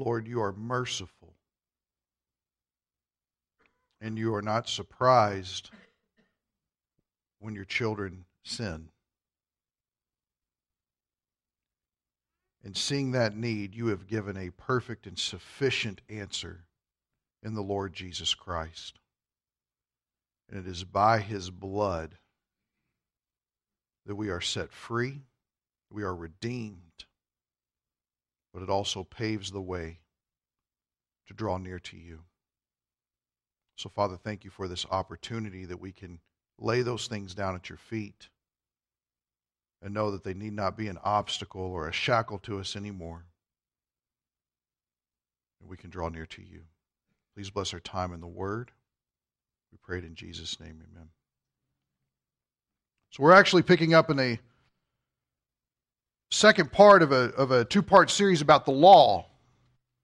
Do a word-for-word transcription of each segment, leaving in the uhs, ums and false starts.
Lord, you are merciful, and you are not surprised when your children sin. And seeing that need, you have given a perfect and sufficient answer in the Lord Jesus Christ. And it is by His blood that we are set free, we are redeemed, but it also paves the way to draw near to you. So, Father, thank you for this opportunity that we can lay those things down at your feet and know that they need not be an obstacle or a shackle to us anymore. And we can draw near to you. Please bless our time in the Word. We pray it in Jesus' name, amen. So we're actually picking up in a second part of a, of a two-part series about the law.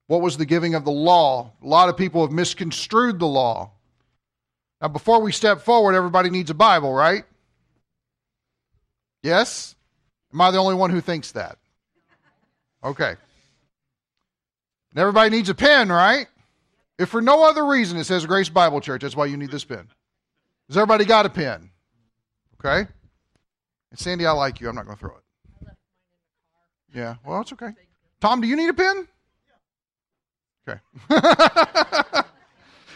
What was the giving of the law? A lot of people have misconstrued the law. Now, before we step forward, everybody needs a Bible, right? Yes? Am I the only one who thinks that? Okay. And everybody needs a pen, right? If for no other reason, it says Grace Bible Church. That's why you need this pen. Has everybody got a pen? Okay. And Sandy, I like you. I'm not going to throw it. Yeah, well, it's okay. Tom, do you need a pen? Okay.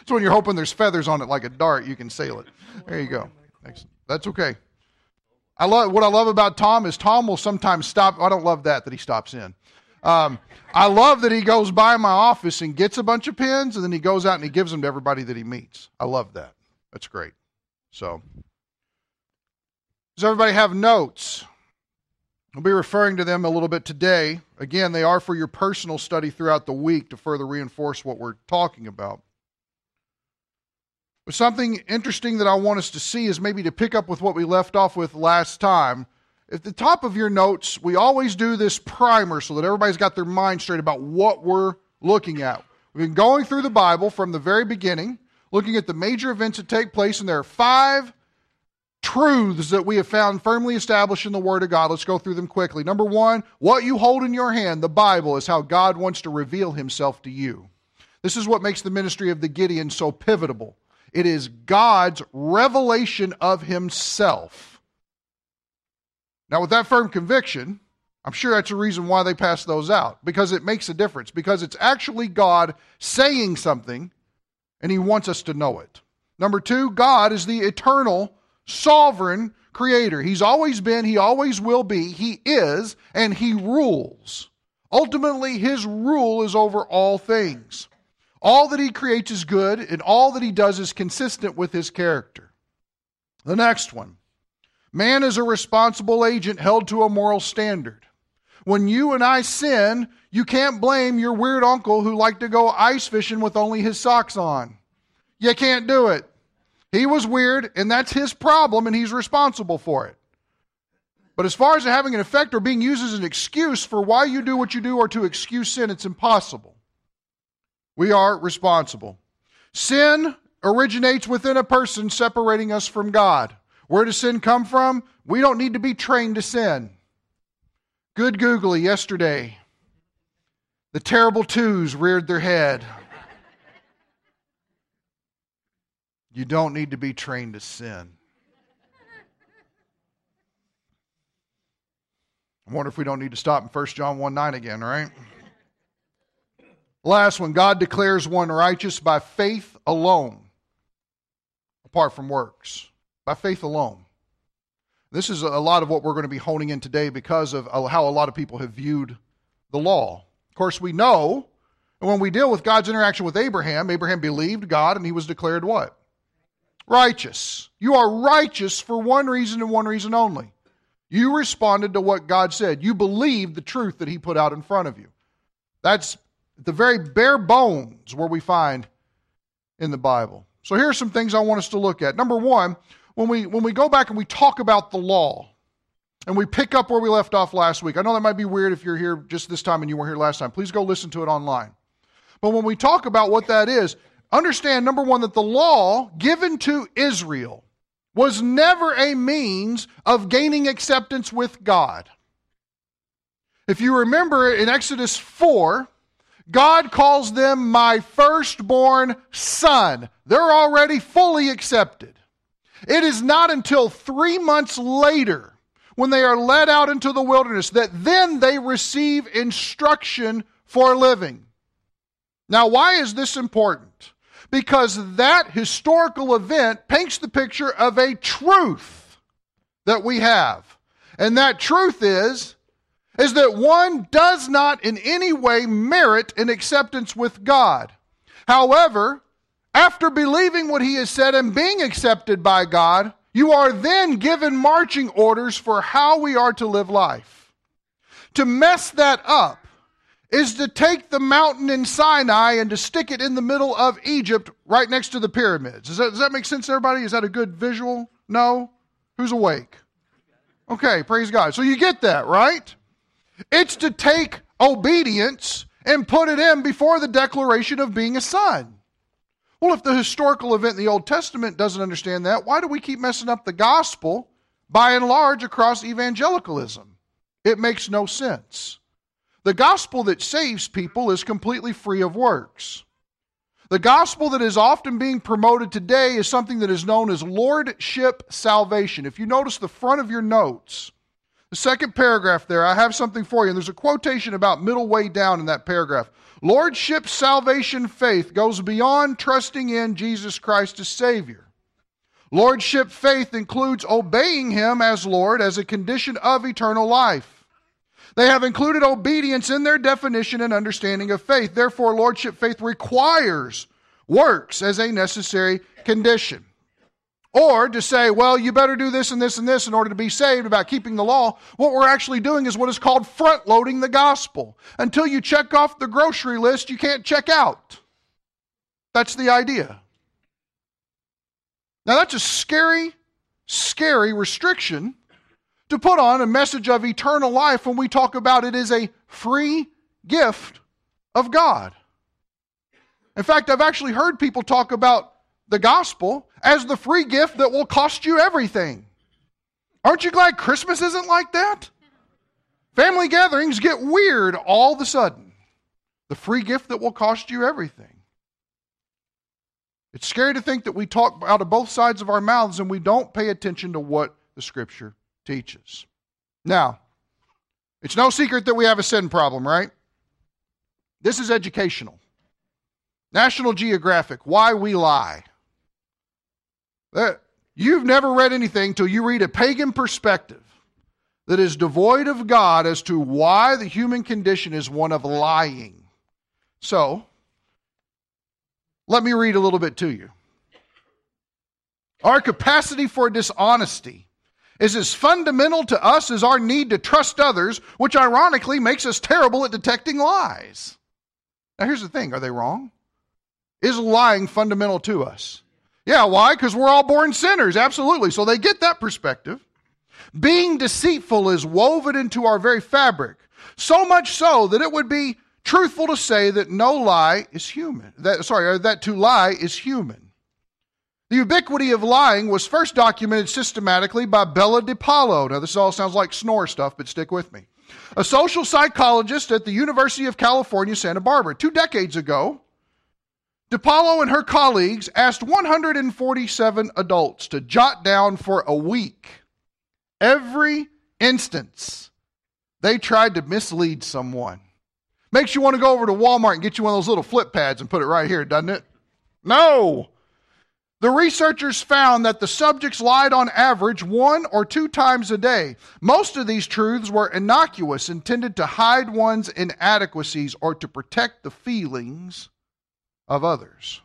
It's when you're hoping there's feathers on it like a dart, you can sail it. There you go. Excellent. That's okay. I love what I love about Tom is Tom will sometimes stop. I don't love that that he stops in. Um, I love that he goes by my office and gets a bunch of pens, and then he goes out and he gives them to everybody that he meets. I love that. That's great. So, does everybody have notes? I'll be referring to them a little bit today. Again, they are for your personal study throughout the week to further reinforce what we're talking about. But something interesting that I want us to see is maybe to pick up with what we left off with last time. At the top of your notes, we always do this primer so that everybody's got their mind straight about what we're looking at. We've been going through the Bible from the very beginning, looking at the major events that take place, and there are five truths that we have found firmly established in the Word of God. Let's go through them quickly. Number one, what you hold in your hand, the Bible, is how God wants to reveal Himself to you. This is what makes the ministry of the Gideon so pivotal. It is God's revelation of Himself. Now, with that firm conviction, I'm sure that's a reason why they pass those out, because it makes a difference, because it's actually God saying something, and He wants us to know it. Number two, God is the eternal, sovereign creator. He's always been, He always will be, He is, and He rules. Ultimately, His rule is over all things. All that He creates is good, and all that He does is consistent with His character. The next one. Man is a responsible agent held to a moral standard. When you and I sin, you can't blame your weird uncle who liked to go ice fishing with only his socks on. You can't do it. He was weird, and that's his problem, and he's responsible for it. But as far as it having an effect or being used as an excuse for why you do what you do or to excuse sin, it's impossible. We are responsible. Sin originates within a person, separating us from God. Where does sin come from? We don't need to be trained to sin. Good googly yesterday. The terrible twos reared their head. You don't need to be trained to sin. I wonder if we don't need to stop in First John one nine again, right? Last one, God declares one righteous by faith alone, apart from works, by faith alone. This is a lot of what we're going to be honing in today because of how a lot of people have viewed the law. Of course, we know, and when we deal with God's interaction with Abraham, Abraham believed God and he was declared what? Righteous. You are righteous for one reason and one reason only. You responded to what God said. You believed the truth that He put out in front of you. That's the very bare bones where we find in the Bible. So here are some things I want us to look at. Number one, when we when we go back and we talk about the law and we pick up where we left off last week, I know that might be weird if you're here just this time and you weren't here last time. Please go listen to it online. But when we talk about what that is, understand, number one, that the law given to Israel was never a means of gaining acceptance with God. If you remember in Exodus four, God calls them my firstborn son. They're already fully accepted. It is not until three months later, when they are led out into the wilderness, that then they receive instruction for living. Now, why is this important? Because that historical event paints the picture of a truth that we have. And that truth is, is that one does not in any way merit an acceptance with God. However, after believing what he has said and being accepted by God, you are then given marching orders for how we are to live life. To mess that up is to take the mountain in Sinai and to stick it in the middle of Egypt right next to the pyramids. Does that, does that make sense to everybody? Is that a good visual? No? Who's awake? Okay, praise God. So you get that, right? It's to take obedience and put it in before the declaration of being a son. Well, if the historical event in the Old Testament doesn't understand that, why do we keep messing up the gospel by and large across evangelicalism? It makes no sense. The gospel that saves people is completely free of works. The gospel that is often being promoted today is something that is known as Lordship Salvation. If you notice the front of your notes, the second paragraph there, I have something for you. And there's a quotation about middle way down in that paragraph. Lordship Salvation faith goes beyond trusting in Jesus Christ as Savior. Lordship faith includes obeying Him as Lord as a condition of eternal life. They have included obedience in their definition and understanding of faith. Therefore, Lordship faith requires works as a necessary condition. Or to say, well, you better do this and this and this in order to be saved about keeping the law, what we're actually doing is what is called front-loading the gospel. Until you check off the grocery list, you can't check out. That's the idea. Now, that's a scary, scary restriction to put on a message of eternal life when we talk about it is a free gift of God. In fact, I've actually heard people talk about the gospel as the free gift that will cost you everything. Aren't you glad Christmas isn't like that? Family gatherings get weird all of a sudden. The free gift that will cost you everything. It's scary to think that we talk out of both sides of our mouths and we don't pay attention to what the Scripture teaches. Now, it's no secret that we have a sin problem, right? This is educational. National Geographic, Why We Lie. That, you've never read anything till you read a pagan perspective that is devoid of God as to why the human condition is one of lying. So, let me read a little bit to you. Our capacity for dishonesty is as fundamental to us as our need to trust others, which ironically makes us terrible at detecting lies. Now here's the thing, are they wrong? Is lying fundamental to us? Yeah, why? Because we're all born sinners, absolutely. So they get that perspective. Being deceitful is woven into our very fabric, so much so that it would be truthful to say that no lie is human. That, sorry, that to lie is human. The ubiquity of lying was first documented systematically by Bella DePaulo. Now, this all sounds like snore stuff, but stick with me. A social psychologist at the University of California, Santa Barbara. Two decades ago, DePaulo and her colleagues asked one hundred forty-seven adults to jot down for a week every instance they tried to mislead someone. Makes you want to go over to Walmart and get you one of those little flip pads and put it right here, doesn't it? No! The researchers found that the subjects lied on average one or two times a day. Most of these truths were innocuous, intended to hide one's inadequacies or to protect the feelings of others.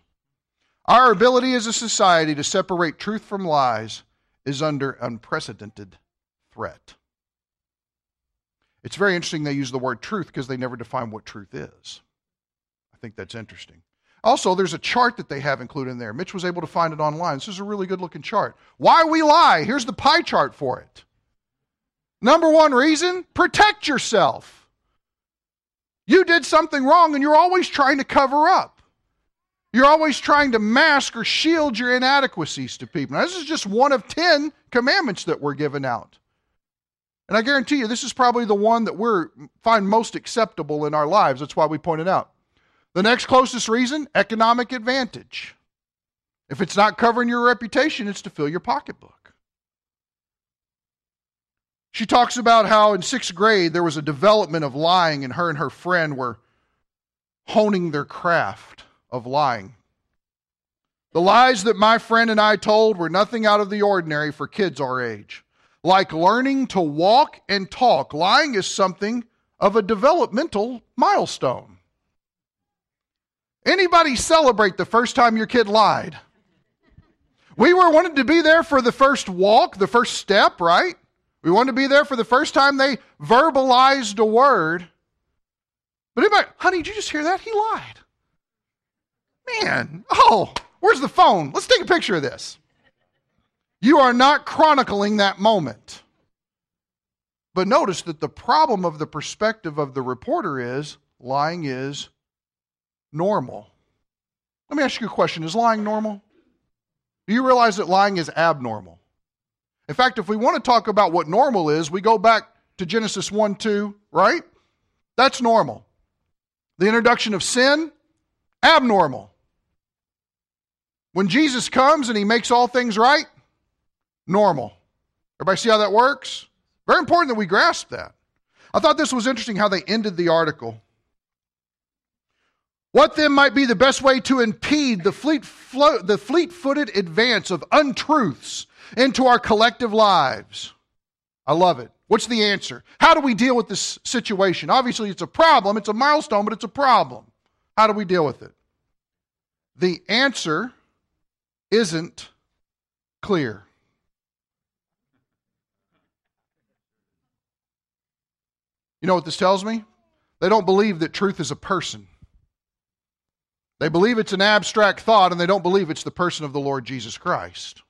Our ability as a society to separate truth from lies is under unprecedented threat. It's very interesting they use the word truth because they never define what truth is. I think that's interesting. Also, there's a chart that they have included in there. Mitch was able to find it online. This is a really good-looking chart. Why we lie. Here's the pie chart for it. Number one reason, protect yourself. You did something wrong, and you're always trying to cover up. You're always trying to mask or shield your inadequacies to people. Now, this is just one of ten commandments that we're given out. And I guarantee you, this is probably the one that we find most acceptable in our lives. That's why we point it out. The next closest reason, economic advantage. If it's not covering your reputation, it's to fill your pocketbook. She talks about how in sixth grade there was a development of lying, and her and her friend were honing their craft of lying. The lies that my friend and I told were nothing out of the ordinary for kids our age. Like learning to walk and talk, lying is something of a developmental milestone. Anybody celebrate the first time your kid lied? We were wanted to be there for the first walk, the first step, right? We wanted to be there for the first time they verbalized a word. But anybody, honey, did you just hear that? He lied. Man, oh, where's the phone? Let's take a picture of this. You are not chronicling that moment. But notice that the problem of the perspective of the reporter is lying is normal. Let me ask you a question. Is lying normal? Do you realize that lying is abnormal? In fact, if we want to talk about what normal is, we go back to Genesis one two, right? That's normal. The introduction of sin, abnormal. When Jesus comes and he makes all things right, normal. Everybody see how that works? Very important that we grasp that. I thought this was interesting how they ended the article. What then might be the best way to impede the fleet flo- the fleet-footed advance of untruths into our collective lives? I love it. What's the answer? How do we deal with this situation? Obviously, it's a problem. It's a milestone, but it's a problem. How do we deal with it? The answer isn't clear. You know what this tells me? They don't believe that truth is a person. They believe it's an abstract thought, and they don't believe it's the person of the Lord Jesus Christ.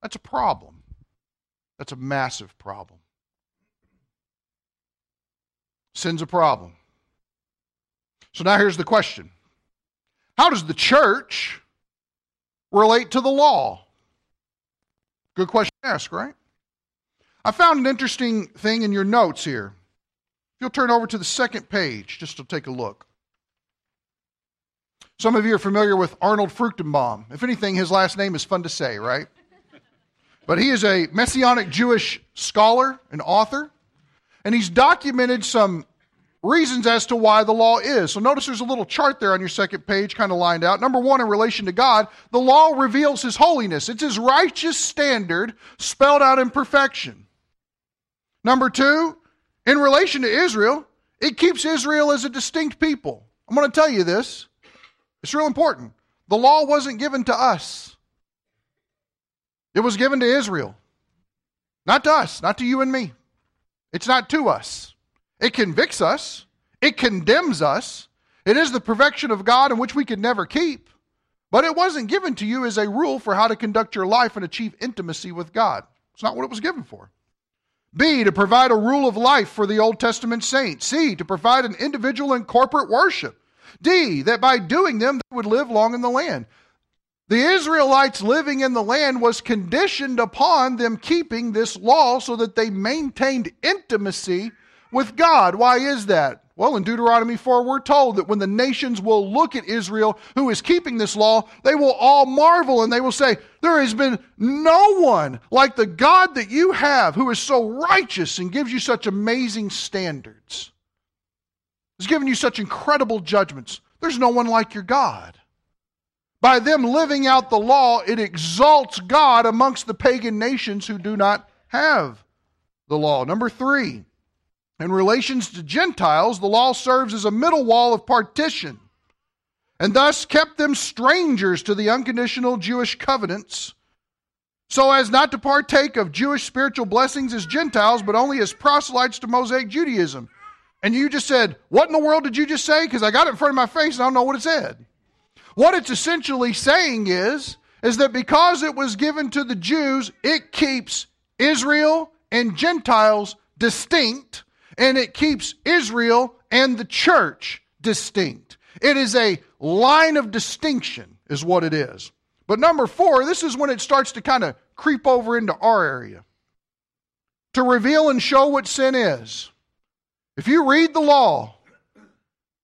That's a problem. That's a massive problem. Sin's a problem. So now here's the question. How does the church relate to the law? Good question to ask, right? I found an interesting thing in your notes here. You'll turn over to the second page just to take a look. Some of you are familiar with Arnold Fruchtenbaum. If anything, his last name is fun to say, right? But he is a Messianic Jewish scholar and author, and he's documented some reasons as to why the law is. So notice there's a little chart there on your second page kind of lined out. Number one, in relation to God, the law reveals his holiness. It's his righteous standard spelled out in perfection. Number two, in relation to Israel, it keeps Israel as a distinct people. I'm going to tell you this. It's real important. The law wasn't given to us. It was given to Israel. Not to us, not to you and me. It's not to us. It convicts us. It condemns us. It is the perfection of God in which we could never keep. But it wasn't given to you as a rule for how to conduct your life and achieve intimacy with God. It's not what it was given for. B, to provide a rule of life for the Old Testament saints. C, to provide an individual and corporate worship. D, that by doing them, they would live long in the land. The Israelites living in the land was conditioned upon them keeping this law so that they maintained intimacy with God. Why is that? Well, in Deuteronomy four, we're told that when the nations will look at Israel, who is keeping this law, they will all marvel and they will say, there has been no one like the God that you have who is so righteous and gives you such amazing standards. He's given you such incredible judgments. There's no one like your God. By them living out the law, it exalts God amongst the pagan nations who do not have the law. Number three, in relations to Gentiles, the law serves as a middle wall of partition and thus kept them strangers to the unconditional Jewish covenants so as not to partake of Jewish spiritual blessings as Gentiles, but only as proselytes to Mosaic Judaism. And you just said, what in the world did you just say? Because I got it in front of my face and I don't know what it said. What it's essentially saying is, is that because it was given to the Jews, it keeps Israel and Gentiles distinct. And it keeps Israel and the church distinct. It is a line of distinction is what it is. But number four, this is when it starts to kind of creep over into our area. To reveal and show what sin is. If you read the law,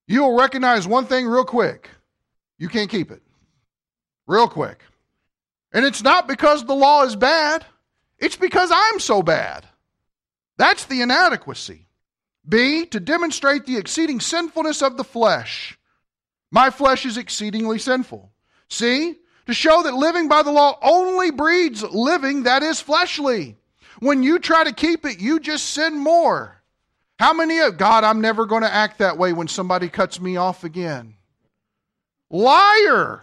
You'll recognize one thing real quick. You can't keep it. Real quick. And it's not because the law is bad. It's because I'm so bad. That's the inadequacy. B, to demonstrate the exceeding sinfulness of the flesh. My flesh is exceedingly sinful. C, to show that living by the law only breeds living that is fleshly. When you try to keep it, you just sin more. How many of, God, I'm never going to act that way when somebody cuts me off again. Liar,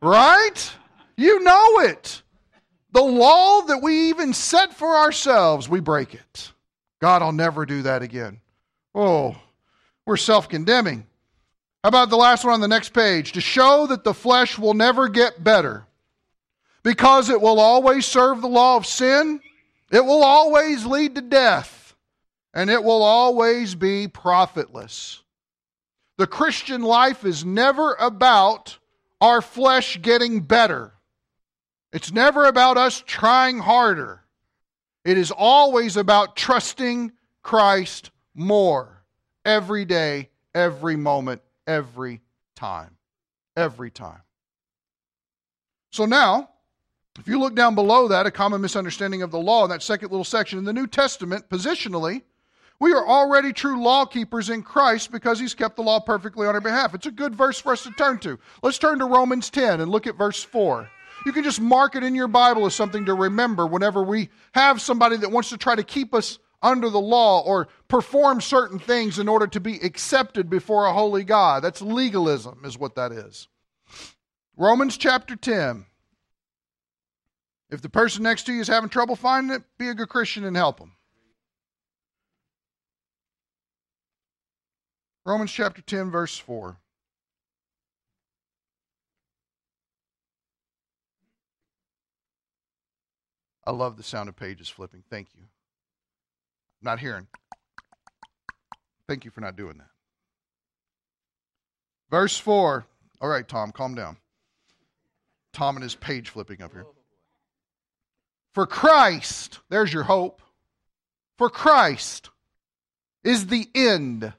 right? You know it. The law that we even set for ourselves, we break it. God, I'll never do that again. Oh, we're self-condemning. How about the last one on the next page? To show that the flesh will never get better because it will always serve the law of sin, it will always lead to death, and it will always be profitless. The Christian life is never about our flesh getting better. It's never about us trying harder. It is always about trusting Christ more every day, every moment, every time. Every time. So now, if you look down below that, a common misunderstanding of the law in that second little section in the New Testament, positionally, we are already true law keepers in Christ because he's kept the law perfectly on our behalf. It's a good verse for us to turn to. Let's turn to Romans ten and look at verse four. You can just mark it in your Bible as something to remember whenever we have somebody that wants to try to keep us under the law or perform certain things in order to be accepted before a holy God. That's legalism, is what that is. Romans chapter ten. If the person next to you is having trouble finding it, be a good Christian and help them. Romans chapter ten, verse four. I love the sound of pages flipping. Thank you. I'm not hearing. Thank you for not doing that. Verse four. All right, Tom, calm down. Tom and his page flipping up here. For Christ, there's your hope. For Christ is the end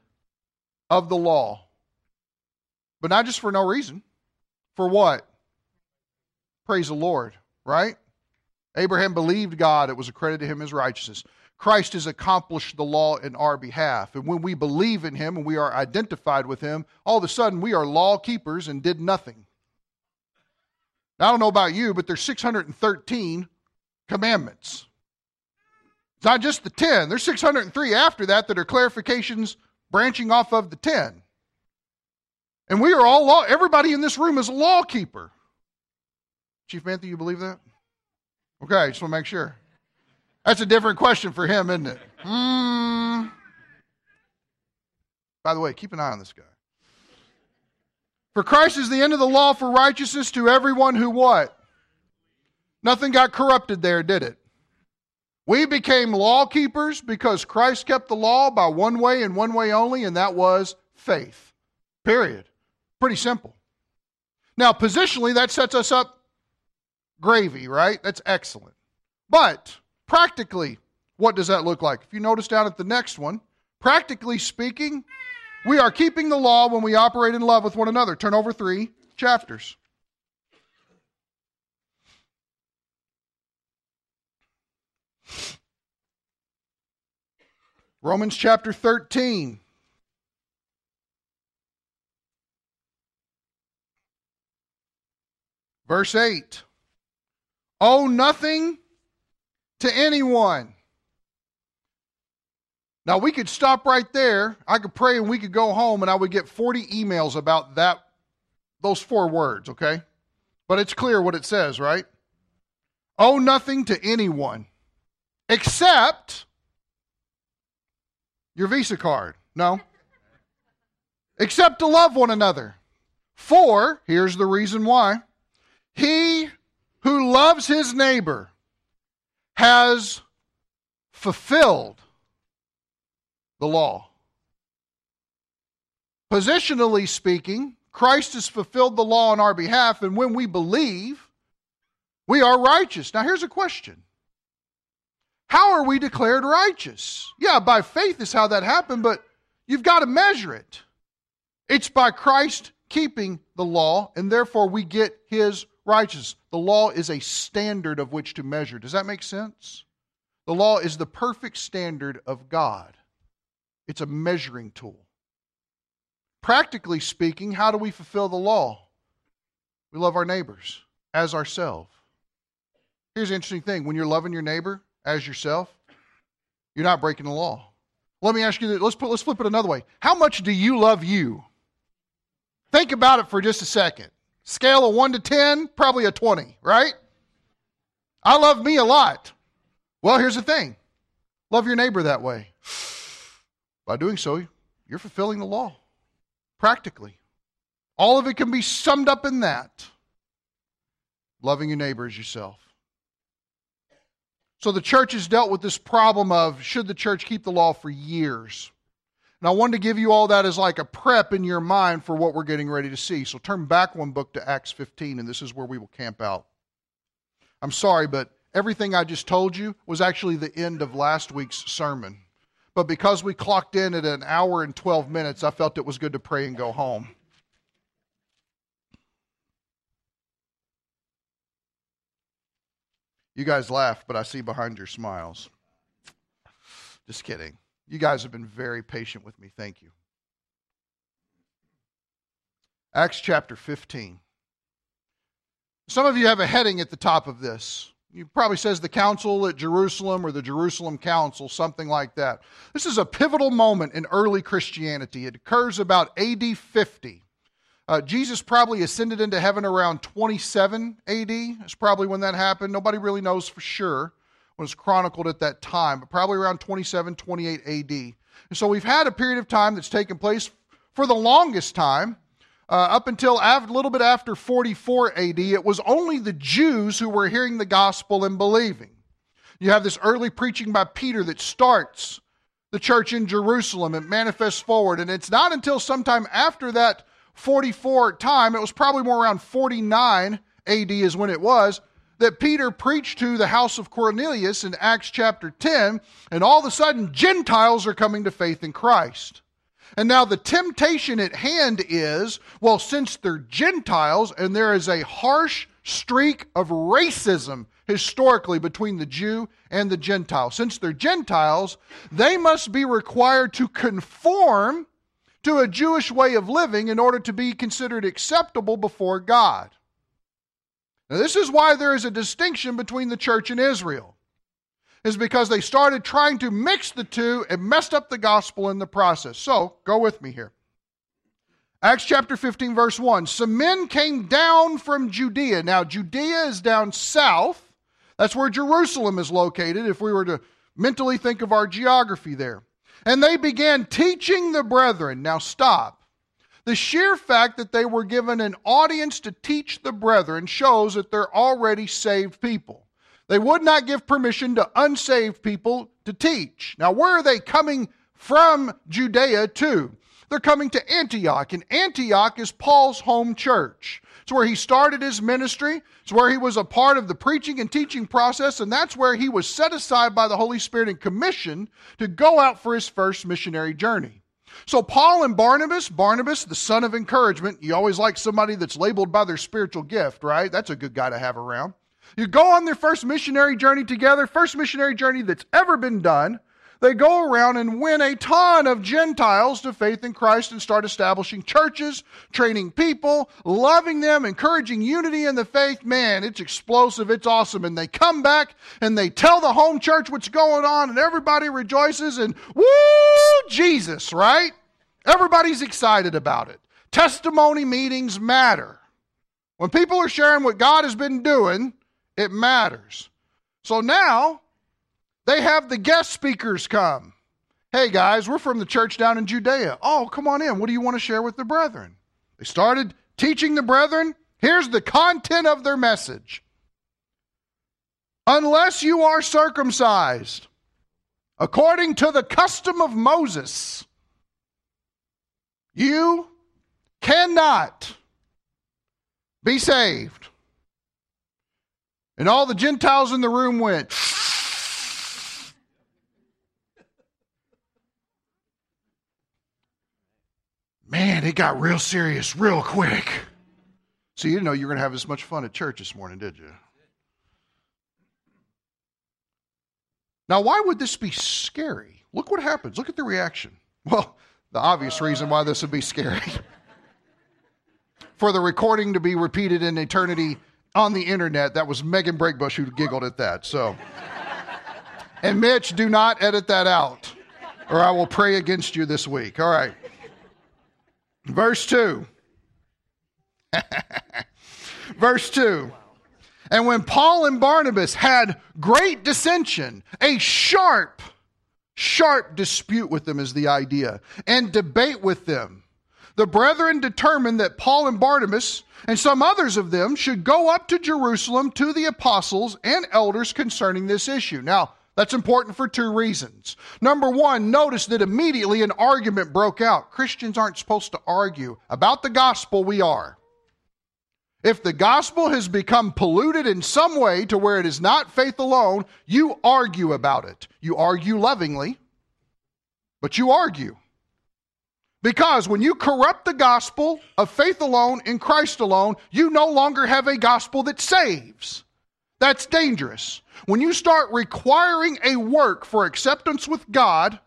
of the law. But not just for no reason. For what? Praise the Lord, right? Abraham believed God. It was accredited to him as righteousness. Christ has accomplished the law in our behalf. And when we believe in him and we are identified with him, all of a sudden we are law keepers and did nothing. Now, I don't know about you, but there's six hundred thirteen commandments. It's not just the ten. There's six hundred three after that that are clarifications branching off of the ten. And we are all law, everybody in this room is a law keeper. Chief Mantha, you believe that? Okay, I just want to make sure. That's a different question for him, isn't it? Mm. By the way, keep an eye on this guy. For Christ is the end of the law for righteousness to everyone who what? Nothing got corrupted there, did it? We became law keepers because Christ kept the law by one way and one way only, and that was faith. Period. Pretty simple. Now, positionally, that sets us up gravy, right? That's excellent. But practically, what does that look like? If you notice down at the next one, practically speaking, we are keeping the law when we operate in love with one another. Turn over three chapters. Romans chapter thirteen. Verse eight. Owe nothing to anyone. Now we could stop right there. I could pray and we could go home and I would get forty emails about that, those four words, okay? But it's clear what it says, right? Owe nothing to anyone except your Visa card. No. Except to love one another. For, here's the reason why, he who loves his neighbor has fulfilled the law. Positionally speaking, Christ has fulfilled the law on our behalf, and when we believe, we are righteous. Now here's a question. How are we declared righteous? Yeah, by faith is how that happened, but you've got to measure it. It's by Christ keeping the law, and therefore we get his righteousness. The law is a standard of which to measure. Does that make sense? The law is the perfect standard of God. It's a measuring tool. Practically speaking, how do we fulfill the law? We love our neighbors as ourselves. Here's an interesting thing. When you're loving your neighbor as yourself, you're not breaking the law. Let me ask you this. Let's, put, let's flip it another way. How much do you love you? Think about it for just a second. Scale of one to ten, probably a twenty, right? I love me a lot. Well, here's the thing. Love your neighbor that way. By doing so, you're fulfilling the law. Practically. All of it can be summed up in that. Loving your neighbor as yourself. So the church has dealt with this problem of, should the church keep the law, for years? And I wanted to give you all that as like a prep in your mind for what we're getting ready to see. So turn back one book to Acts fifteen, and this is where we will camp out. I'm sorry, but everything I just told you was actually the end of last week's sermon. But because we clocked in at an hour and twelve minutes, I felt it was good to pray and go home. You guys laugh, but I see behind your smiles. Just kidding. You guys have been very patient with me. Thank you. Acts chapter fifteen. Some of you have a heading at the top of this. It probably says the council at Jerusalem or the Jerusalem council, something like that. This is a pivotal moment in early Christianity. It occurs about A D fifty. Uh, Jesus probably ascended into heaven around twenty-seven A D. That's probably when that happened. Nobody really knows for sure when it's chronicled at that time, but probably around twenty-seven, twenty-eight A D. And so we've had a period of time that's taken place for the longest time, uh, up until a little bit after forty-four A D. It was only the Jews who were hearing the gospel and believing. You have this early preaching by Peter that starts the church in Jerusalem. It manifests forward, and it's not until sometime after that forty-four time, it was probably more around forty-nine A D is when it was, that Peter preached to the house of Cornelius in Acts chapter ten, and all of a sudden Gentiles are coming to faith in Christ. And now the temptation at hand is, well, since they're Gentiles, and there is a harsh streak of racism historically between the Jew and the Gentile. Since they're Gentiles, they must be required to conform to a Jewish way of living in order to be considered acceptable before God. Now, this is why there is a distinction between the church and Israel. It's because they started trying to mix the two and messed up the gospel in the process. So, go with me here. Acts chapter fifteen, verse one. Some men came down from Judea. Now, Judea is down south. That's where Jerusalem is located, if we were to mentally think of our geography there. And they began teaching the brethren. Now stop. The sheer fact that they were given an audience to teach the brethren shows that they're already saved people. They would not give permission to unsaved people to teach. Now where are they coming from Judea to? They're coming to Antioch. And Antioch is Paul's home church. It's where he started his ministry. It's where he was a part of the preaching and teaching process, and that's where he was set aside by the Holy Spirit and commissioned to go out for his first missionary journey. So Paul and Barnabas, Barnabas, the son of encouragement, you always like somebody that's labeled by their spiritual gift, right? That's a good guy to have around. You go on their first missionary journey together, first missionary journey that's ever been done. They go around and win a ton of Gentiles to faith in Christ and start establishing churches, training people, loving them, encouraging unity in the faith. Man, it's explosive. It's awesome. And they come back and they tell the home church what's going on, and everybody rejoices and woo, Jesus, right? Everybody's excited about it. Testimony meetings matter. When people are sharing what God has been doing, it matters. So now, they have the guest speakers come. Hey guys, we're from the church down in Judea. Oh, come on in. What do you want to share with the brethren? They started teaching the brethren. Here's the content of their message. Unless you are circumcised, according to the custom of Moses, you cannot be saved. And all the Gentiles in the room went... Man, it got real serious real quick. So you didn't know you were going to have as much fun at church this morning, did you? Now, why would this be scary? Look what happens. Look at the reaction. Well, the obvious reason why this would be scary. For the recording to be repeated in eternity on the internet, that was Megan Breakbush who giggled at that. So, and Mitch, do not edit that out, or I will pray against you this week. All right. Verse two. Verse two. And when Paul and Barnabas had great dissension, a sharp, sharp dispute with them is the idea, and debate with them, the brethren determined that Paul and Barnabas and some others of them should go up to Jerusalem to the apostles and elders concerning this issue. Now, that's important for two reasons. Number one, notice that immediately an argument broke out. Christians aren't supposed to argue. About the gospel, we are. If the gospel has become polluted in some way to where it is not faith alone, you argue about it. You argue lovingly, but you argue. Because when you corrupt the gospel of faith alone in Christ alone, you no longer have a gospel that saves. That's dangerous. When you start requiring a work for acceptance with God,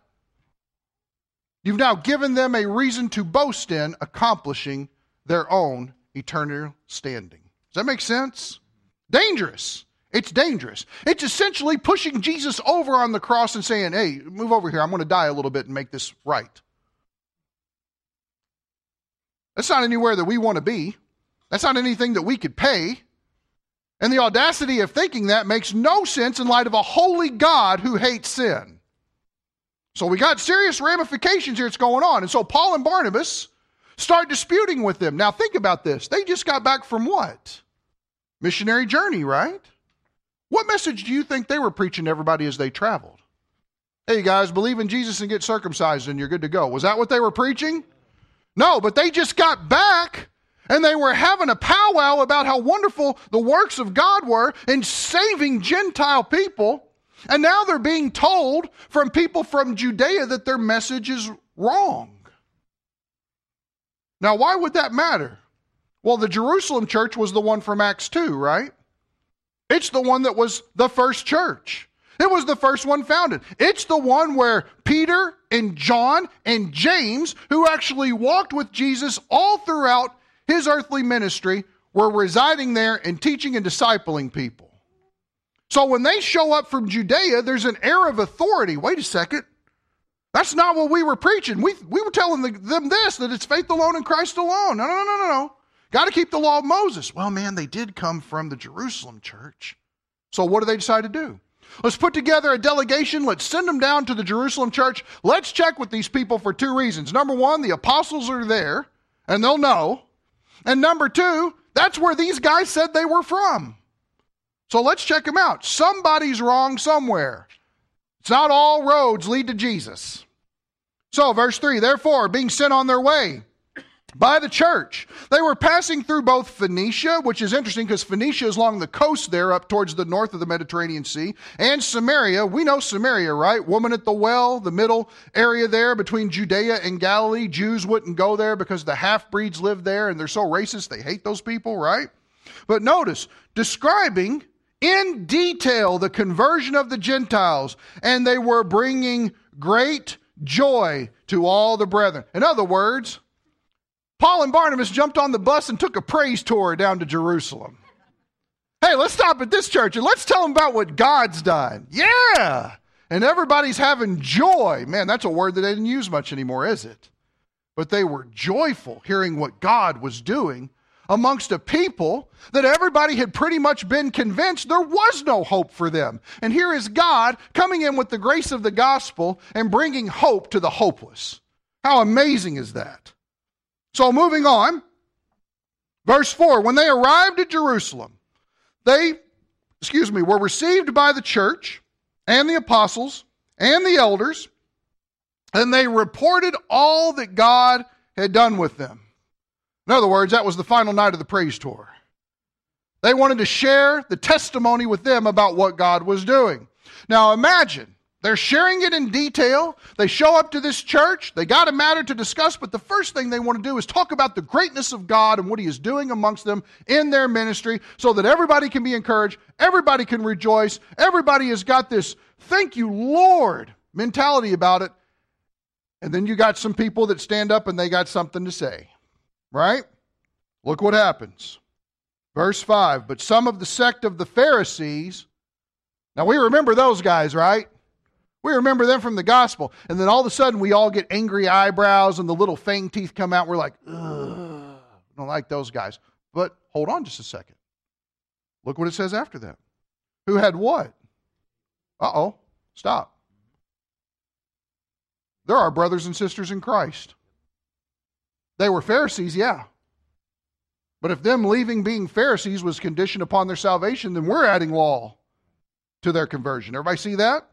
you've now given them a reason to boast in accomplishing their own eternal standing. Does that make sense? Dangerous. It's dangerous. It's essentially pushing Jesus over on the cross and saying, hey, move over here. I'm going to die a little bit and make this right. That's not anywhere that we want to be. That's not anything that we could pay. And the audacity of thinking that makes no sense in light of a holy God who hates sin. So we got serious ramifications here that's going on. And so Paul and Barnabas start disputing with them. Now think about this. They just got back from what? Missionary journey, right? What message do you think they were preaching to everybody as they traveled? Hey guys, believe in Jesus and get circumcised and you're good to go. Was that what they were preaching? No, but they just got back and they were having a powwow about how wonderful the works of God were in saving Gentile people. And now they're being told from people from Judea that their message is wrong. Now, why would that matter? Well, the Jerusalem church was the one from Acts two, right? It's the one that was the first church. It was the first one founded. It's the one where Peter and John and James, who actually walked with Jesus all throughout his earthly ministry, were residing there and teaching and discipling people. So when they show up from Judea, there's an air of authority. Wait a second. That's not what we were preaching. We we were telling the, them this, that it's faith alone and Christ alone. No, no, no, no, no, no. Got to keep the law of Moses. Well, man, they did come from the Jerusalem church. So what do they decide to do? Let's put together a delegation. Let's send them down to the Jerusalem church. Let's check with these people for two reasons. Number one, the apostles are there, and they'll know. And number two, that's where these guys said they were from. So let's check them out. Somebody's wrong somewhere. It's not all roads lead to Jesus. So verse three, therefore, being sent on their way by the church, they were passing through both Phoenicia, which is interesting because Phoenicia is along the coast there up towards the north of the Mediterranean Sea, and Samaria. We know Samaria, right? Woman at the well, the middle area there between Judea and Galilee. Jews wouldn't go there because the half-breeds live there and they're so racist, they hate those people, right? But notice, describing in detail the conversion of the Gentiles, and they were bringing great joy to all the brethren. In other words, Paul and Barnabas jumped on the bus and took a praise tour down to Jerusalem. Hey, let's stop at this church and let's tell them about what God's done. Yeah! And everybody's having joy. Man, that's a word that they didn't use much anymore, is it? But they were joyful hearing what God was doing amongst a people that everybody had pretty much been convinced there was no hope for them. And here is God coming in with the grace of the gospel and bringing hope to the hopeless. How amazing is that? So moving on, verse four, when they arrived at Jerusalem, they, excuse me, were received by the church and the apostles and the elders, and they reported all that God had done with them. In other words, that was the final night of the praise tour. They wanted to share the testimony with them about what God was doing. Now imagine, They're sharing it in detail. They show up to this church. They got a matter to discuss, but the first thing they want to do is talk about the greatness of God and what He is doing amongst them in their ministry so that everybody can be encouraged, everybody can rejoice, everybody has got this thank you, Lord mentality about it. And then you got some people that stand up and they got something to say, right? Look what happens. Verse five, but some of the sect of the Pharisees, now we remember those guys, right? We remember them from the gospel. And then all of a sudden we all get angry eyebrows and the little fang teeth come out. We're like, ugh, don't like those guys. But hold on just a second. Look what it says after that. Who had what? Uh-oh, stop. They're our brothers and sisters in Christ. They were Pharisees, yeah. But if them leaving being Pharisees was conditioned upon their salvation, then we're adding law to their conversion. Everybody see that?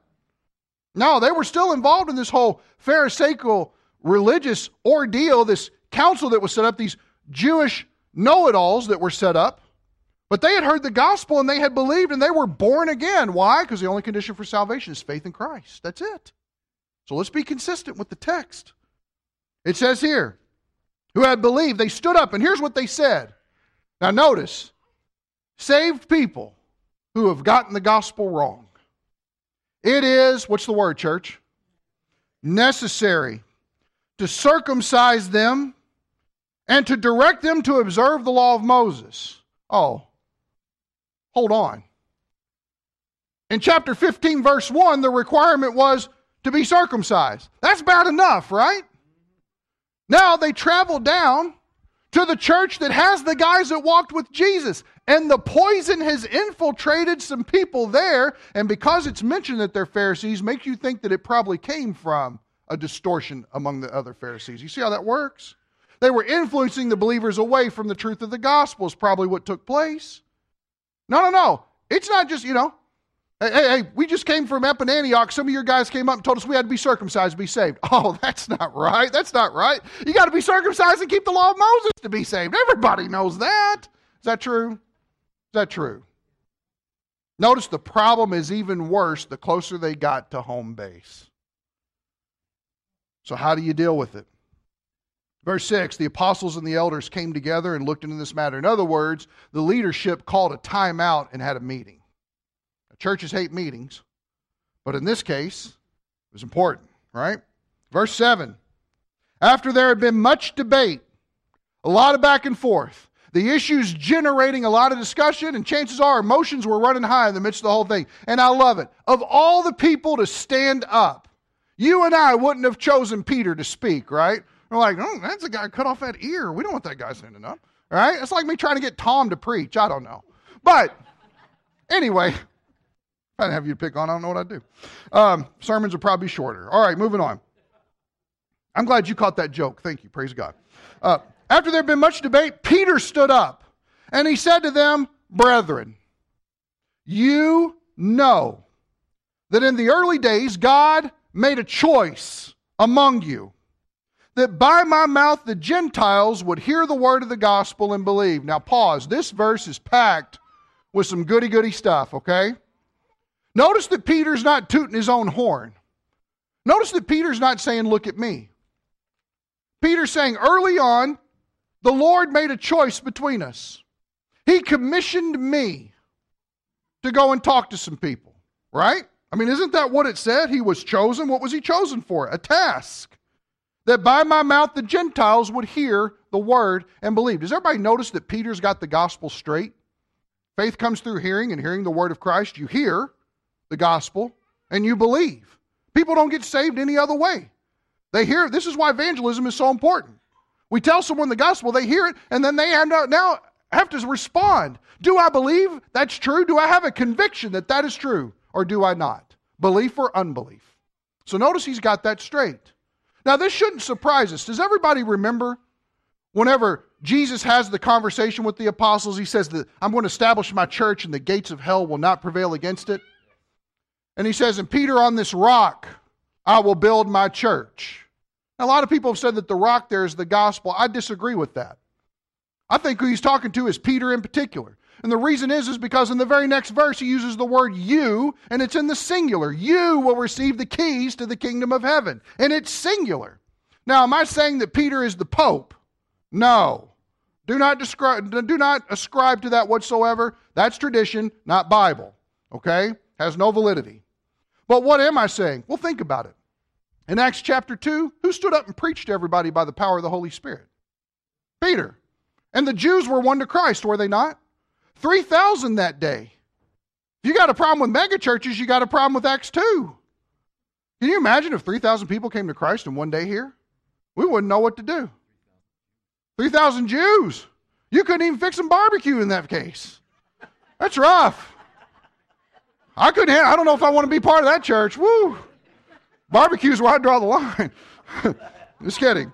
No, they were still involved in this whole Pharisaical religious ordeal, this council that was set up, these Jewish know-it-alls that were set up. But they had heard the gospel and they had believed and they were born again. Why? Because the only condition for salvation is faith in Christ. That's it. So let's be consistent with the text. It says here, who had believed, they stood up, and here's what they said. Now notice, saved people who have gotten the gospel wrong. It is, what's the word, church? Necessary to circumcise them and to direct them to observe the law of Moses. Oh, hold on. In chapter fifteen, verse one, the requirement was to be circumcised. That's bad enough, right? Now they travel down to the church that has the guys that walked with Jesus. And the poison has infiltrated some people there. And because it's mentioned that they're Pharisees, makes you think that it probably came from a distortion among the other Pharisees. You see how that works? They were influencing the believers away from the truth of the gospel is probably what took place. No, no, no. It's not just, you know, Hey, hey, hey, we just came from Epinantioch. Some of your guys came up and told us we had to be circumcised to be saved. Oh, that's not right. That's not right. You got to be circumcised and keep the law of Moses to be saved. Everybody knows that. Is that true? Is that true? Notice the problem is even worse the closer they got to home base. So how do you deal with it? Verse six, the apostles and the elders came together and looked into this matter. In other words, the leadership called a timeout and had a meeting. Churches hate meetings, but in this case, it was important, right? Verse seven, after there had been much debate, a lot of back and forth, the issues generating a lot of discussion, and chances are emotions were running high in the midst of the whole thing. And I love it. Of all the people to stand up, you and I wouldn't have chosen Peter to speak, right? We're like, oh, that's the guy who cut off that ear. We don't want that guy standing up, right? It's like me trying to get Tom to preach. I don't know. But anyway, I didn't have you to pick on. I don't know what I'd do. Um, sermons will probably be shorter. All right, moving on. I'm glad you caught that joke. Thank you. Praise God. Uh, after there had been much debate, Peter stood up and he said to them, brethren, you know that in the early days God made a choice among you that by my mouth the Gentiles would hear the word of the gospel and believe. Now pause. This verse is packed with some goody-goody stuff, okay? Notice that Peter's not tooting his own horn. Notice that Peter's not saying, look at me. Peter's saying, early on, the Lord made a choice between us. He commissioned me to go and talk to some people, right? I mean, isn't that what it said? He was chosen. What was he chosen for? A task. That by my mouth the Gentiles would hear the word and believe. Does everybody notice that Peter's got the gospel straight? Faith comes through hearing, and hearing the word of Christ. You hear the gospel, and you believe. People don't get saved any other way. They hear. This is why evangelism is so important. We tell someone the gospel, they hear it, and then they have to, now have to respond. Do I believe that's true? Do I have a conviction that that is true, or do I not? Belief or unbelief? So notice he's got that straight. Now this shouldn't surprise us. Does everybody remember whenever Jesus has the conversation with the apostles, he says that I'm going to establish my church and the gates of hell will not prevail against it? And he says, and Peter, on this rock, I will build my church. Now, a lot of people have said that the rock there is the gospel. I disagree with that. I think who he's talking to is Peter in particular. And the reason is, is because in the very next verse, he uses the word you, and it's in the singular. You will receive the keys to the kingdom of heaven. And it's singular. Now, am I saying that Peter is the Pope? No. Do not describe, do not ascribe to that whatsoever. That's tradition, not Bible. Okay? Has no validity. But what am I saying? Well, think about it. In Acts chapter two, who stood up and preached to everybody by the power of the Holy Spirit? Peter. And the Jews were one to Christ, were they not? three thousand that day. If you got a problem with megachurches, you got a problem with Acts two. Can you imagine if three thousand people came to Christ in one day here? We wouldn't know what to do. three thousand Jews. You couldn't even fix some barbecue in that case. That's rough. I couldn't, I don't know if I want to be part of that church. Woo. Barbecue's where I draw the line. Just kidding.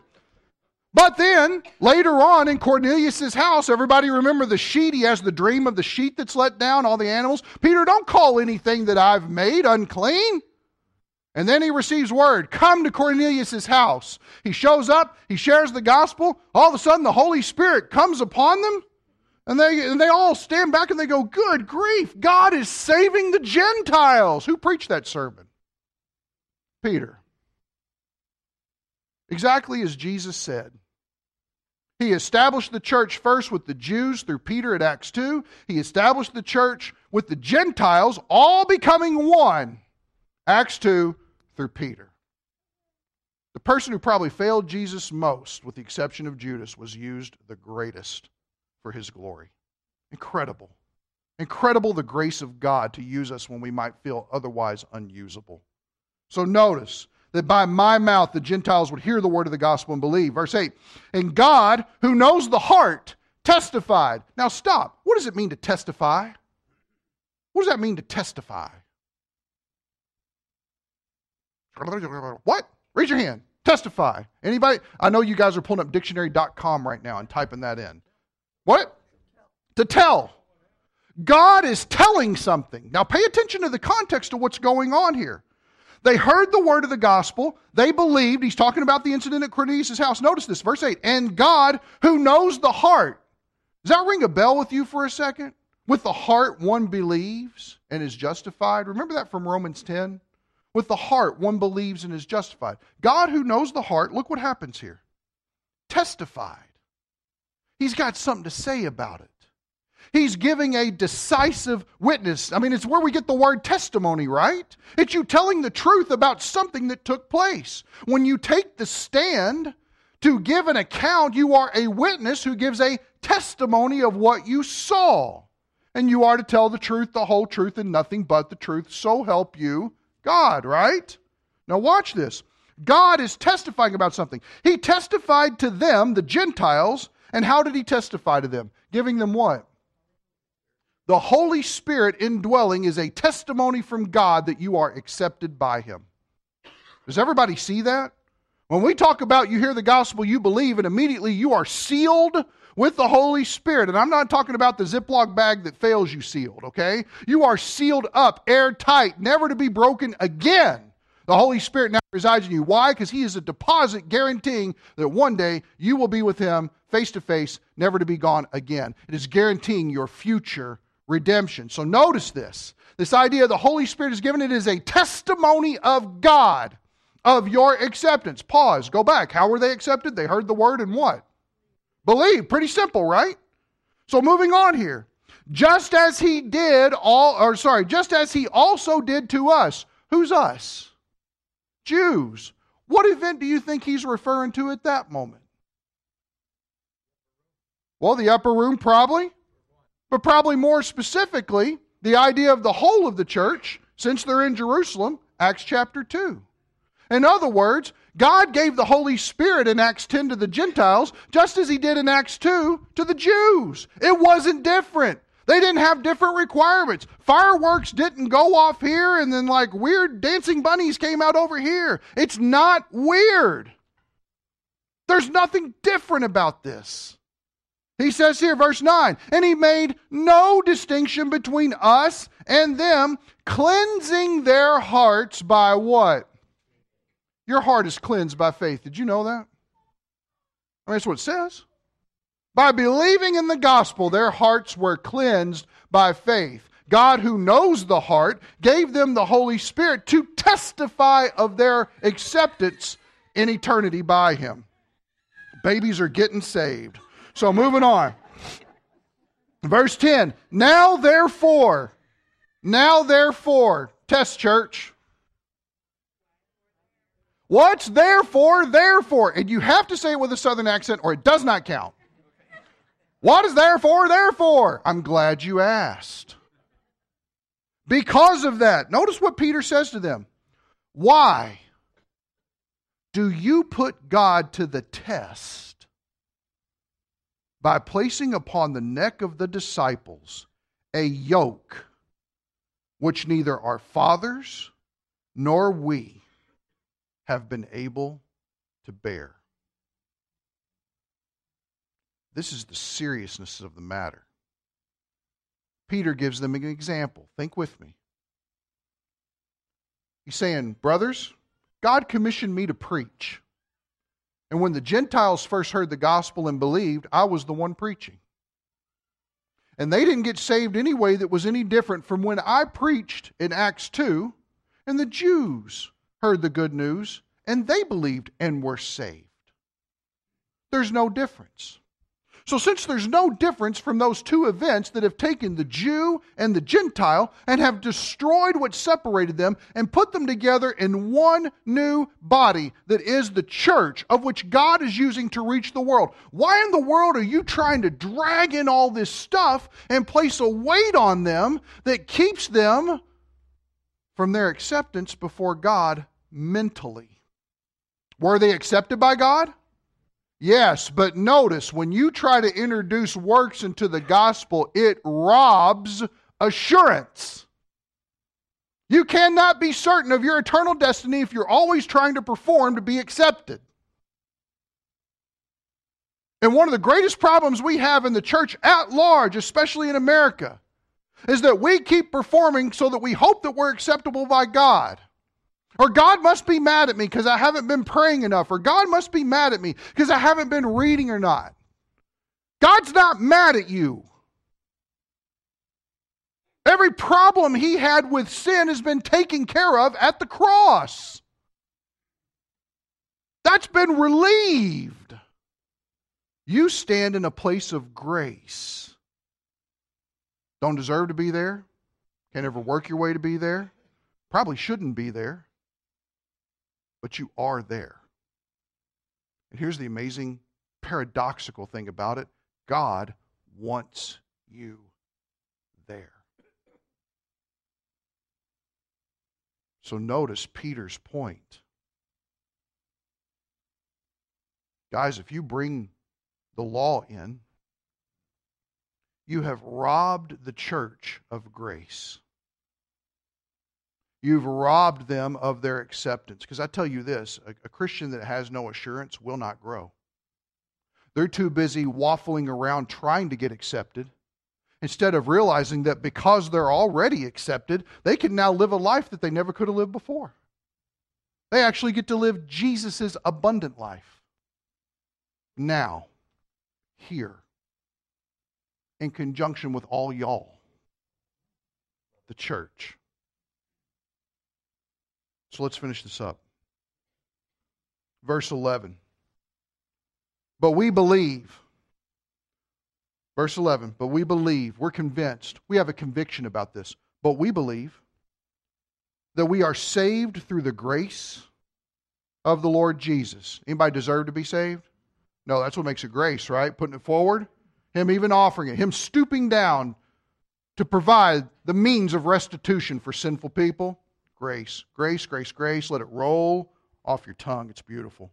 But then, later on in Cornelius' house, everybody remember the sheet. He has the dream of the sheet that's let down, all the animals. Peter, don't call anything that I've made unclean. And then he receives word, come to Cornelius' house. He shows up, he shares the gospel. All of a sudden, the Holy Spirit comes upon them. And they, and they all stand back and they go, good grief, God is saving the Gentiles. Who preached that sermon? Peter. Exactly as Jesus said. He established the church first with the Jews through Peter at Acts two. He established the church with the Gentiles, all becoming one. Acts two through Peter. The person who probably failed Jesus most, with the exception of Judas, was used the greatest for his glory. Incredible. Incredible the grace of God to use us when we might feel otherwise unusable. So notice that by my mouth the Gentiles would hear the word of the gospel and believe. Verse eight, and God, who knows the heart, testified. Now stop. What does it mean to testify? What does that mean to testify? What? Raise your hand. Testify. Anybody? I know you guys are pulling up dictionary dot com right now and typing that in. What? To tell. God is telling something. Now pay attention to the context of what's going on here. They heard the word of the gospel. They believed. He's talking about the incident at Cornelius' house. Notice this, verse eight. And God, who knows the heart. Does that ring a bell with you for a second? With the heart one believes and is justified. Remember that from Romans ten? With the heart one believes and is justified. God, who knows the heart, look what happens here. Testified. He's got something to say about it. He's giving a decisive witness. I mean, it's where we get the word testimony, right? It's you telling the truth about something that took place. When you take the stand to give an account, you are a witness who gives a testimony of what you saw. And you are to tell the truth, the whole truth, and nothing but the truth. So help you God, right? Now watch this. God is testifying about something. He testified to them, the Gentiles, and how did he testify to them? Giving them what? The Holy Spirit indwelling is a testimony from God that you are accepted by him. Does everybody see that? When we talk about you hear the gospel, you believe, and immediately you are sealed with the Holy Spirit. And I'm not talking about the Ziploc bag that fails you sealed, okay? You are sealed up, airtight, never to be broken again. The Holy Spirit now resides in you. Why? Because he is a deposit guaranteeing that one day you will be with him face to face, never to be gone again. It is guaranteeing your future redemption. So notice this. This idea the Holy Spirit is given, it is a testimony of God, of your acceptance. Pause. Go back. How were they accepted? They heard the word and what? Believe. Pretty simple, right? So moving on here. Just as he did all, or sorry, just as he also did to us. Who's us? Jews. What event do you think he's referring to at that moment? Well, the upper room probably. But probably more specifically, the idea of the whole of the church, since they're in Jerusalem, Acts chapter two. In other words, God gave the Holy Spirit in Acts ten to the Gentiles, just as he did in Acts two to the Jews. It wasn't different. They didn't have different requirements. Fireworks didn't go off here, and then like weird dancing bunnies came out over here. It's not weird. There's nothing different about this. He says here, verse nine, and he made no distinction between us and them, cleansing their hearts by what? Your heart is cleansed by faith. Did you know that? I mean, that's what it says. By believing in the gospel, their hearts were cleansed by faith. God, who knows the heart, gave them the Holy Spirit to testify of their acceptance in eternity by Him. Babies are getting saved. So moving on. Verse ten, now therefore, now therefore, test church. What's therefore, therefore? And you have to say it with a southern accent or it does not count. What is therefore, therefore? I'm glad you asked. Because of that, notice what Peter says to them. Why do you put God to the test by placing upon the neck of the disciples a yoke which neither our fathers nor we have been able to bear? This is the seriousness of the matter. Peter gives them an example. Think with me. He's saying, brothers, God commissioned me to preach. And when the Gentiles first heard the gospel and believed, I was the one preaching. And they didn't get saved anyway that was any different from when I preached in Acts two, and the Jews heard the good news, and they believed and were saved. There's no difference. So since there's no difference from those two events that have taken the Jew and the Gentile and have destroyed what separated them and put them together in one new body that is the church of which God is using to reach the world, why in the world are you trying to drag in all this stuff and place a weight on them that keeps them from their acceptance before God mentally? Were they accepted by God? Yes, but notice, when you try to introduce works into the gospel, it robs assurance. You cannot be certain of your eternal destiny if you're always trying to perform to be accepted. And one of the greatest problems we have in the church at large, especially in America, is that we keep performing so that we hope that we're acceptable by God. Or God must be mad at me because I haven't been praying enough. Or God must be mad at me because I haven't been reading or not. God's not mad at you. Every problem He had with sin has been taken care of at the cross. That's been relieved. You stand in a place of grace. Don't deserve to be there. Can't ever work your way to be there. Probably shouldn't be there. But you are there. And here's the amazing paradoxical thing about it. God wants you there. So notice Peter's point. Guys, if you bring the law in, you have robbed the church of grace. You've robbed them of their acceptance. Because I tell you this, a, a Christian that has no assurance will not grow. They're too busy waffling around trying to get accepted instead of realizing that because they're already accepted, they can now live a life that they never could have lived before. They actually get to live Jesus' abundant life now, here, in conjunction with all y'all, the church. So let's finish this up. Verse eleven. But we believe. Verse eleven. But we believe. We're convinced. We have a conviction about this. But we believe that we are saved through the grace of the Lord Jesus. Anybody deserve to be saved? No, that's what makes it grace, right? Putting it forward. Him even offering it. Him stooping down to provide the means of restitution for sinful people. Grace, grace, grace, grace. Let it roll off your tongue. It's beautiful.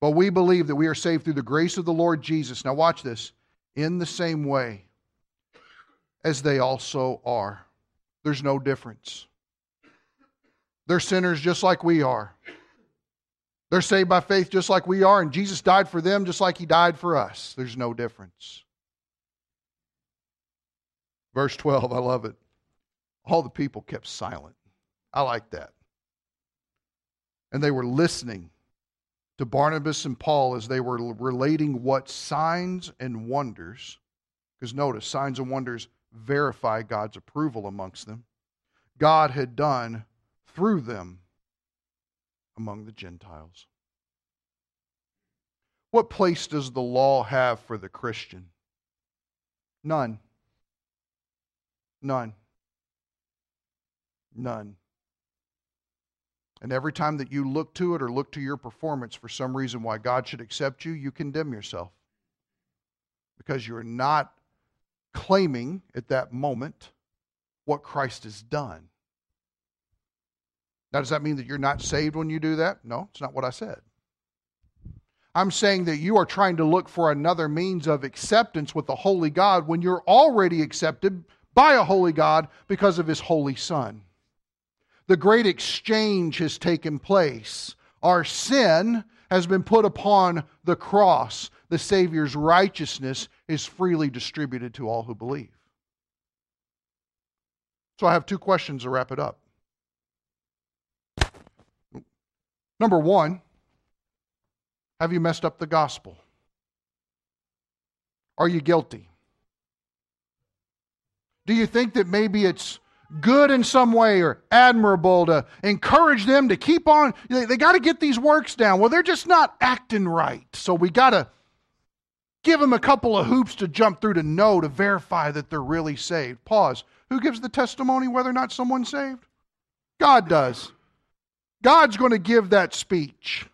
But we believe that we are saved through the grace of the Lord Jesus. Now watch this. In the same way as they also are. There's no difference. They're sinners just like we are. They're saved by faith just like we are, and Jesus died for them just like He died for us. There's no difference. Verse twelve, I love it. All the people kept silent. I like that. And they were listening to Barnabas and Paul as they were relating what signs and wonders, because notice, signs and wonders verify God's approval amongst them, God had done through them among the Gentiles. What place does the law have for the Christian? None. None. None. And every time that you look to it or look to your performance for some reason why God should accept you, you condemn yourself. Because you're not claiming at that moment what Christ has done. Now, does that mean that you're not saved when you do that? No, it's not what I said. I'm saying that you are trying to look for another means of acceptance with a holy God when you're already accepted by a holy God because of His Holy Son. The great exchange has taken place. Our sin has been put upon the cross. The Savior's righteousness is freely distributed to all who believe. So I have two questions to wrap it up. Number one, have you messed up the gospel? Are you guilty? Do you think that maybe it's good in some way or admirable to encourage them to keep on? They, they got to get these works down. Well, they're just not acting right. So we got to give them a couple of hoops to jump through to know, to verify that they're really saved. Pause. Who gives the testimony whether or not someone's saved? God does. God's going to give that speech.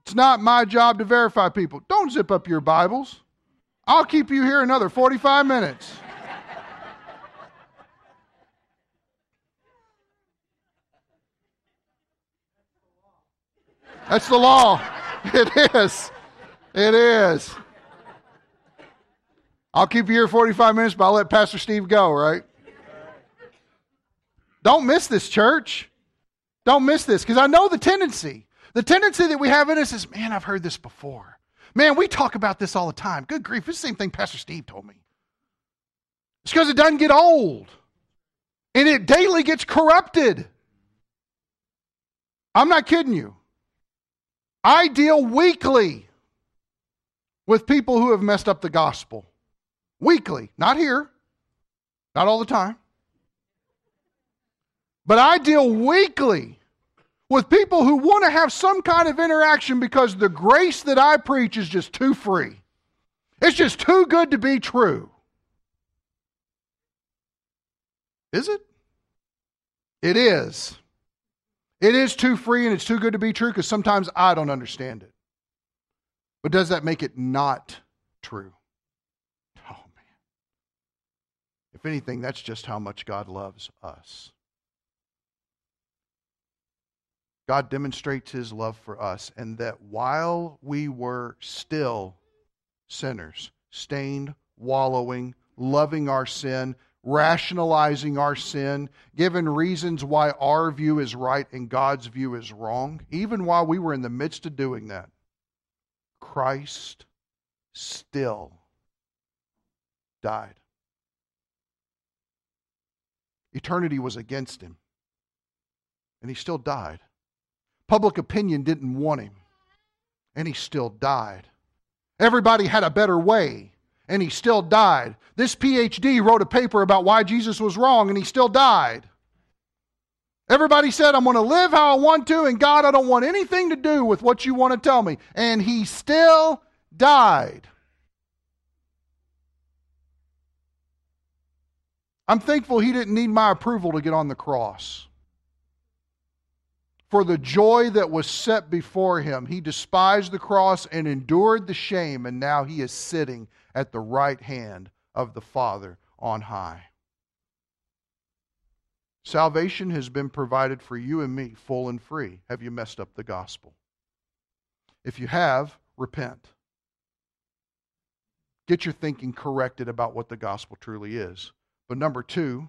It's not my job to verify people. Don't zip up your Bibles. I'll keep you here another forty-five minutes. That's the law. It is. It is. I'll keep you here forty-five minutes, but I'll let Pastor Steve go, right? Don't miss this, church. Don't miss this, because I know the tendency. The tendency that we have in us is, man, I've heard this before. Man, we talk about this all the time. Good grief, it's the same thing Pastor Steve told me. It's because it doesn't get old, and it daily gets corrupted. I'm not kidding you. I deal weekly with people who have messed up the gospel. Weekly. Not here. Not all the time. But I deal weekly with people who want to have some kind of interaction because the grace that I preach is just too free. It's just too good to be true. Is it? It is. It is too free and it's too good to be true because sometimes I don't understand it. But does that make it not true? Oh, man. If anything, that's just how much God loves us. God demonstrates His love for us, and that while we were still sinners, stained, wallowing, loving our sin, rationalizing our sin, given reasons why our view is right and God's view is wrong, even while we were in the midst of doing that, Christ still died. Eternity was against Him, and He still died. Public opinion didn't want Him, and He still died. Everybody had a better way, and He still died. This P H D wrote a paper about why Jesus was wrong, and He still died. Everybody said, I'm going to live how I want to, and God, I don't want anything to do with what you want to tell me. And He still died. I'm thankful He didn't need my approval to get on the cross. For the joy that was set before Him, He despised the cross and endured the shame, and now He is sitting at the right hand of the Father on high. Salvation has been provided for you and me, full and free. Have you messed up the gospel? If you have, repent. Get your thinking corrected about what the gospel truly is. But number two,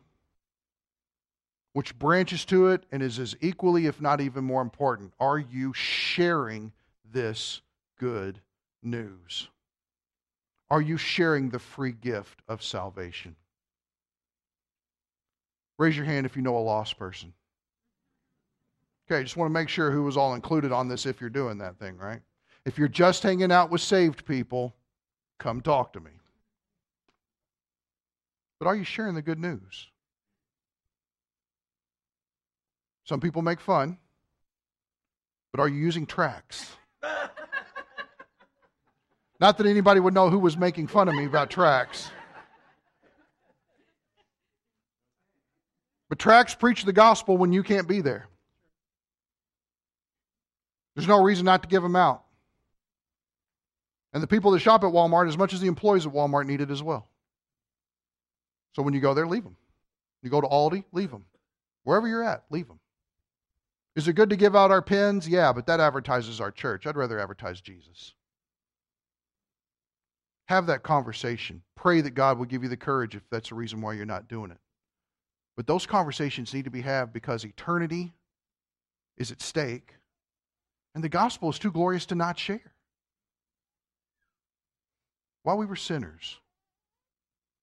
which branches to it and is as equally, if not even more important, are you sharing this good news? Are you sharing the free gift of salvation? Raise your hand if you know a lost person. Okay, just want to make sure who was all included on this if you're doing that thing, right? If you're just hanging out with saved people, come talk to me. But are you sharing the good news? Some people make fun, but are you using tracts? Not that anybody would know who was making fun of me about tracts. But tracts preach the gospel when you can't be there. There's no reason not to give them out. And the people that shop at Walmart, as much as the employees at Walmart, need it as well. So when you go there, leave them. You go to Aldi, leave them. Wherever you're at, leave them. Is it good to give out our pins? Yeah, but that advertises our church. I'd rather advertise Jesus. Have that conversation. Pray that God will give you the courage if that's the reason why you're not doing it. But those conversations need to be had because eternity is at stake. And the gospel is too glorious to not share. While we were sinners,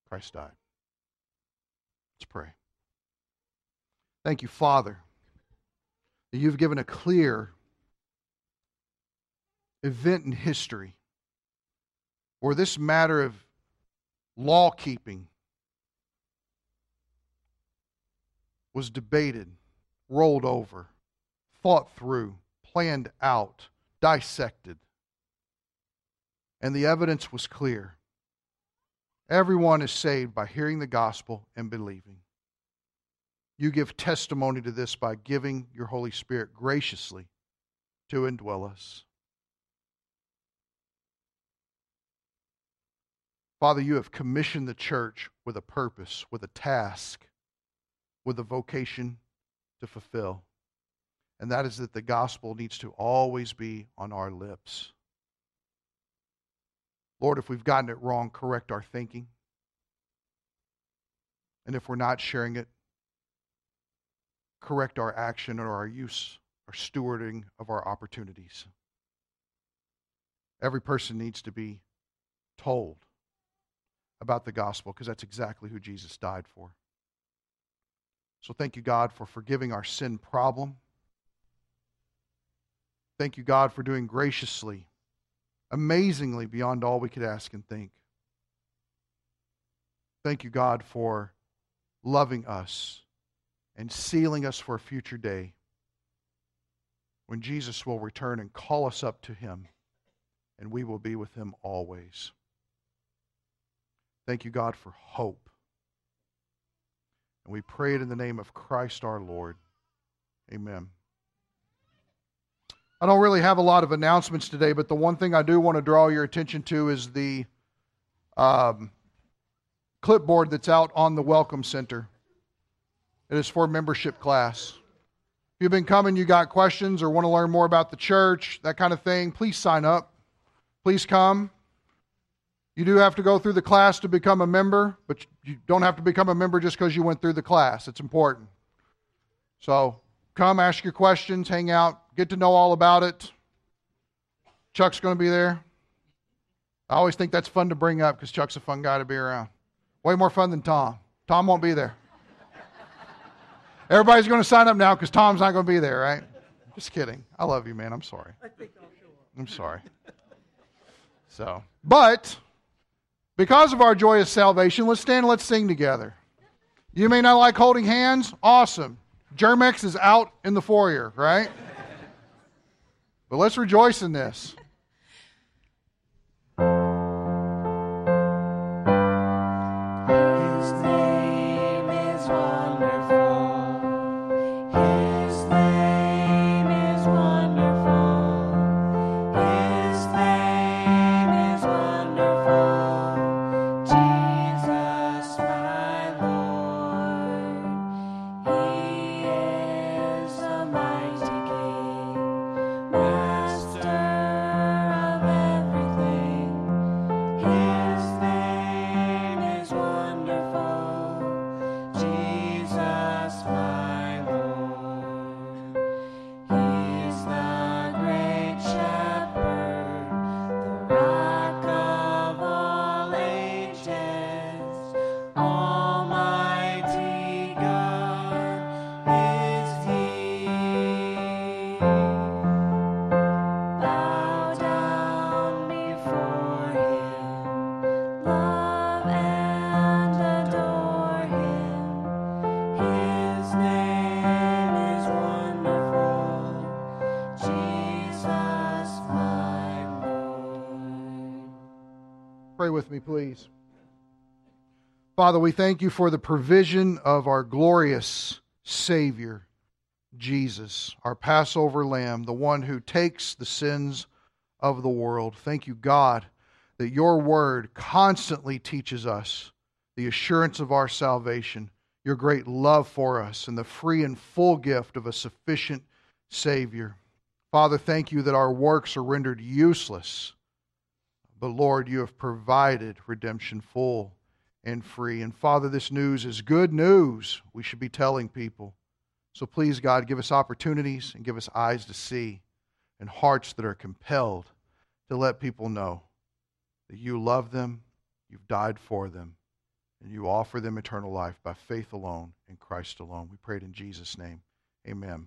Christ died. Let's pray. Thank you, Father, that you've given a clear event in history where this matter of law-keeping was debated, rolled over, thought through, planned out, dissected. And the evidence was clear. Everyone is saved by hearing the gospel and believing. You give testimony to this by giving your Holy Spirit graciously to indwell us. Father, you have commissioned the church with a purpose, with a task, with a vocation to fulfill. And that is that the gospel needs to always be on our lips. Lord, if we've gotten it wrong, correct our thinking. And if we're not sharing it, correct our action or our use, our stewarding of our opportunities. Every person needs to be told about the gospel because that's exactly who Jesus died for. So thank you, God, for forgiving our sin problem. Thank you, God, for doing graciously, amazingly beyond all we could ask and think. Thank you, God, for loving us and sealing us for a future day when Jesus will return and call us up to Him, and we will be with Him always. Thank you, God, for hope. And we pray it in the name of Christ our Lord. Amen. I don't really have a lot of announcements today, but the one thing I do want to draw your attention to is the um, clipboard that's out on the Welcome Center. It is for membership class. If you've been coming, you got questions or want to learn more about the church, that kind of thing, please sign up. Please come. You do have to go through the class to become a member, but you don't have to become a member just because you went through the class. It's important. So come, ask your questions, hang out. Get to know all about it. Chuck's going to be there. I always think that's fun to bring up because Chuck's a fun guy to be around. Way more fun than Tom. Tom won't be there. Everybody's going to sign up now because Tom's not going to be there, right? Just kidding. I love you, man. I'm sorry. I think I'll show up. I'm sorry. So, but because of our joyous salvation, let's stand and let's sing together. You may not like holding hands. Awesome. Germex is out in the foyer, right? But let's rejoice in this. Master. with me, please. Father, we thank you for the provision of our glorious Savior, Jesus, our Passover Lamb, the one who takes the sins of the world. Thank you, God, that your word constantly teaches us the assurance of our salvation, your great love for us, and the free and full gift of a sufficient Savior. Father, thank you that our works are rendered useless, but Lord, you have provided redemption full and free. And Father, this news is good news we should be telling people. So please, God, give us opportunities and give us eyes to see and hearts that are compelled to let people know that you love them, you've died for them, and you offer them eternal life by faith alone in Christ alone. We pray it in Jesus' name. Amen.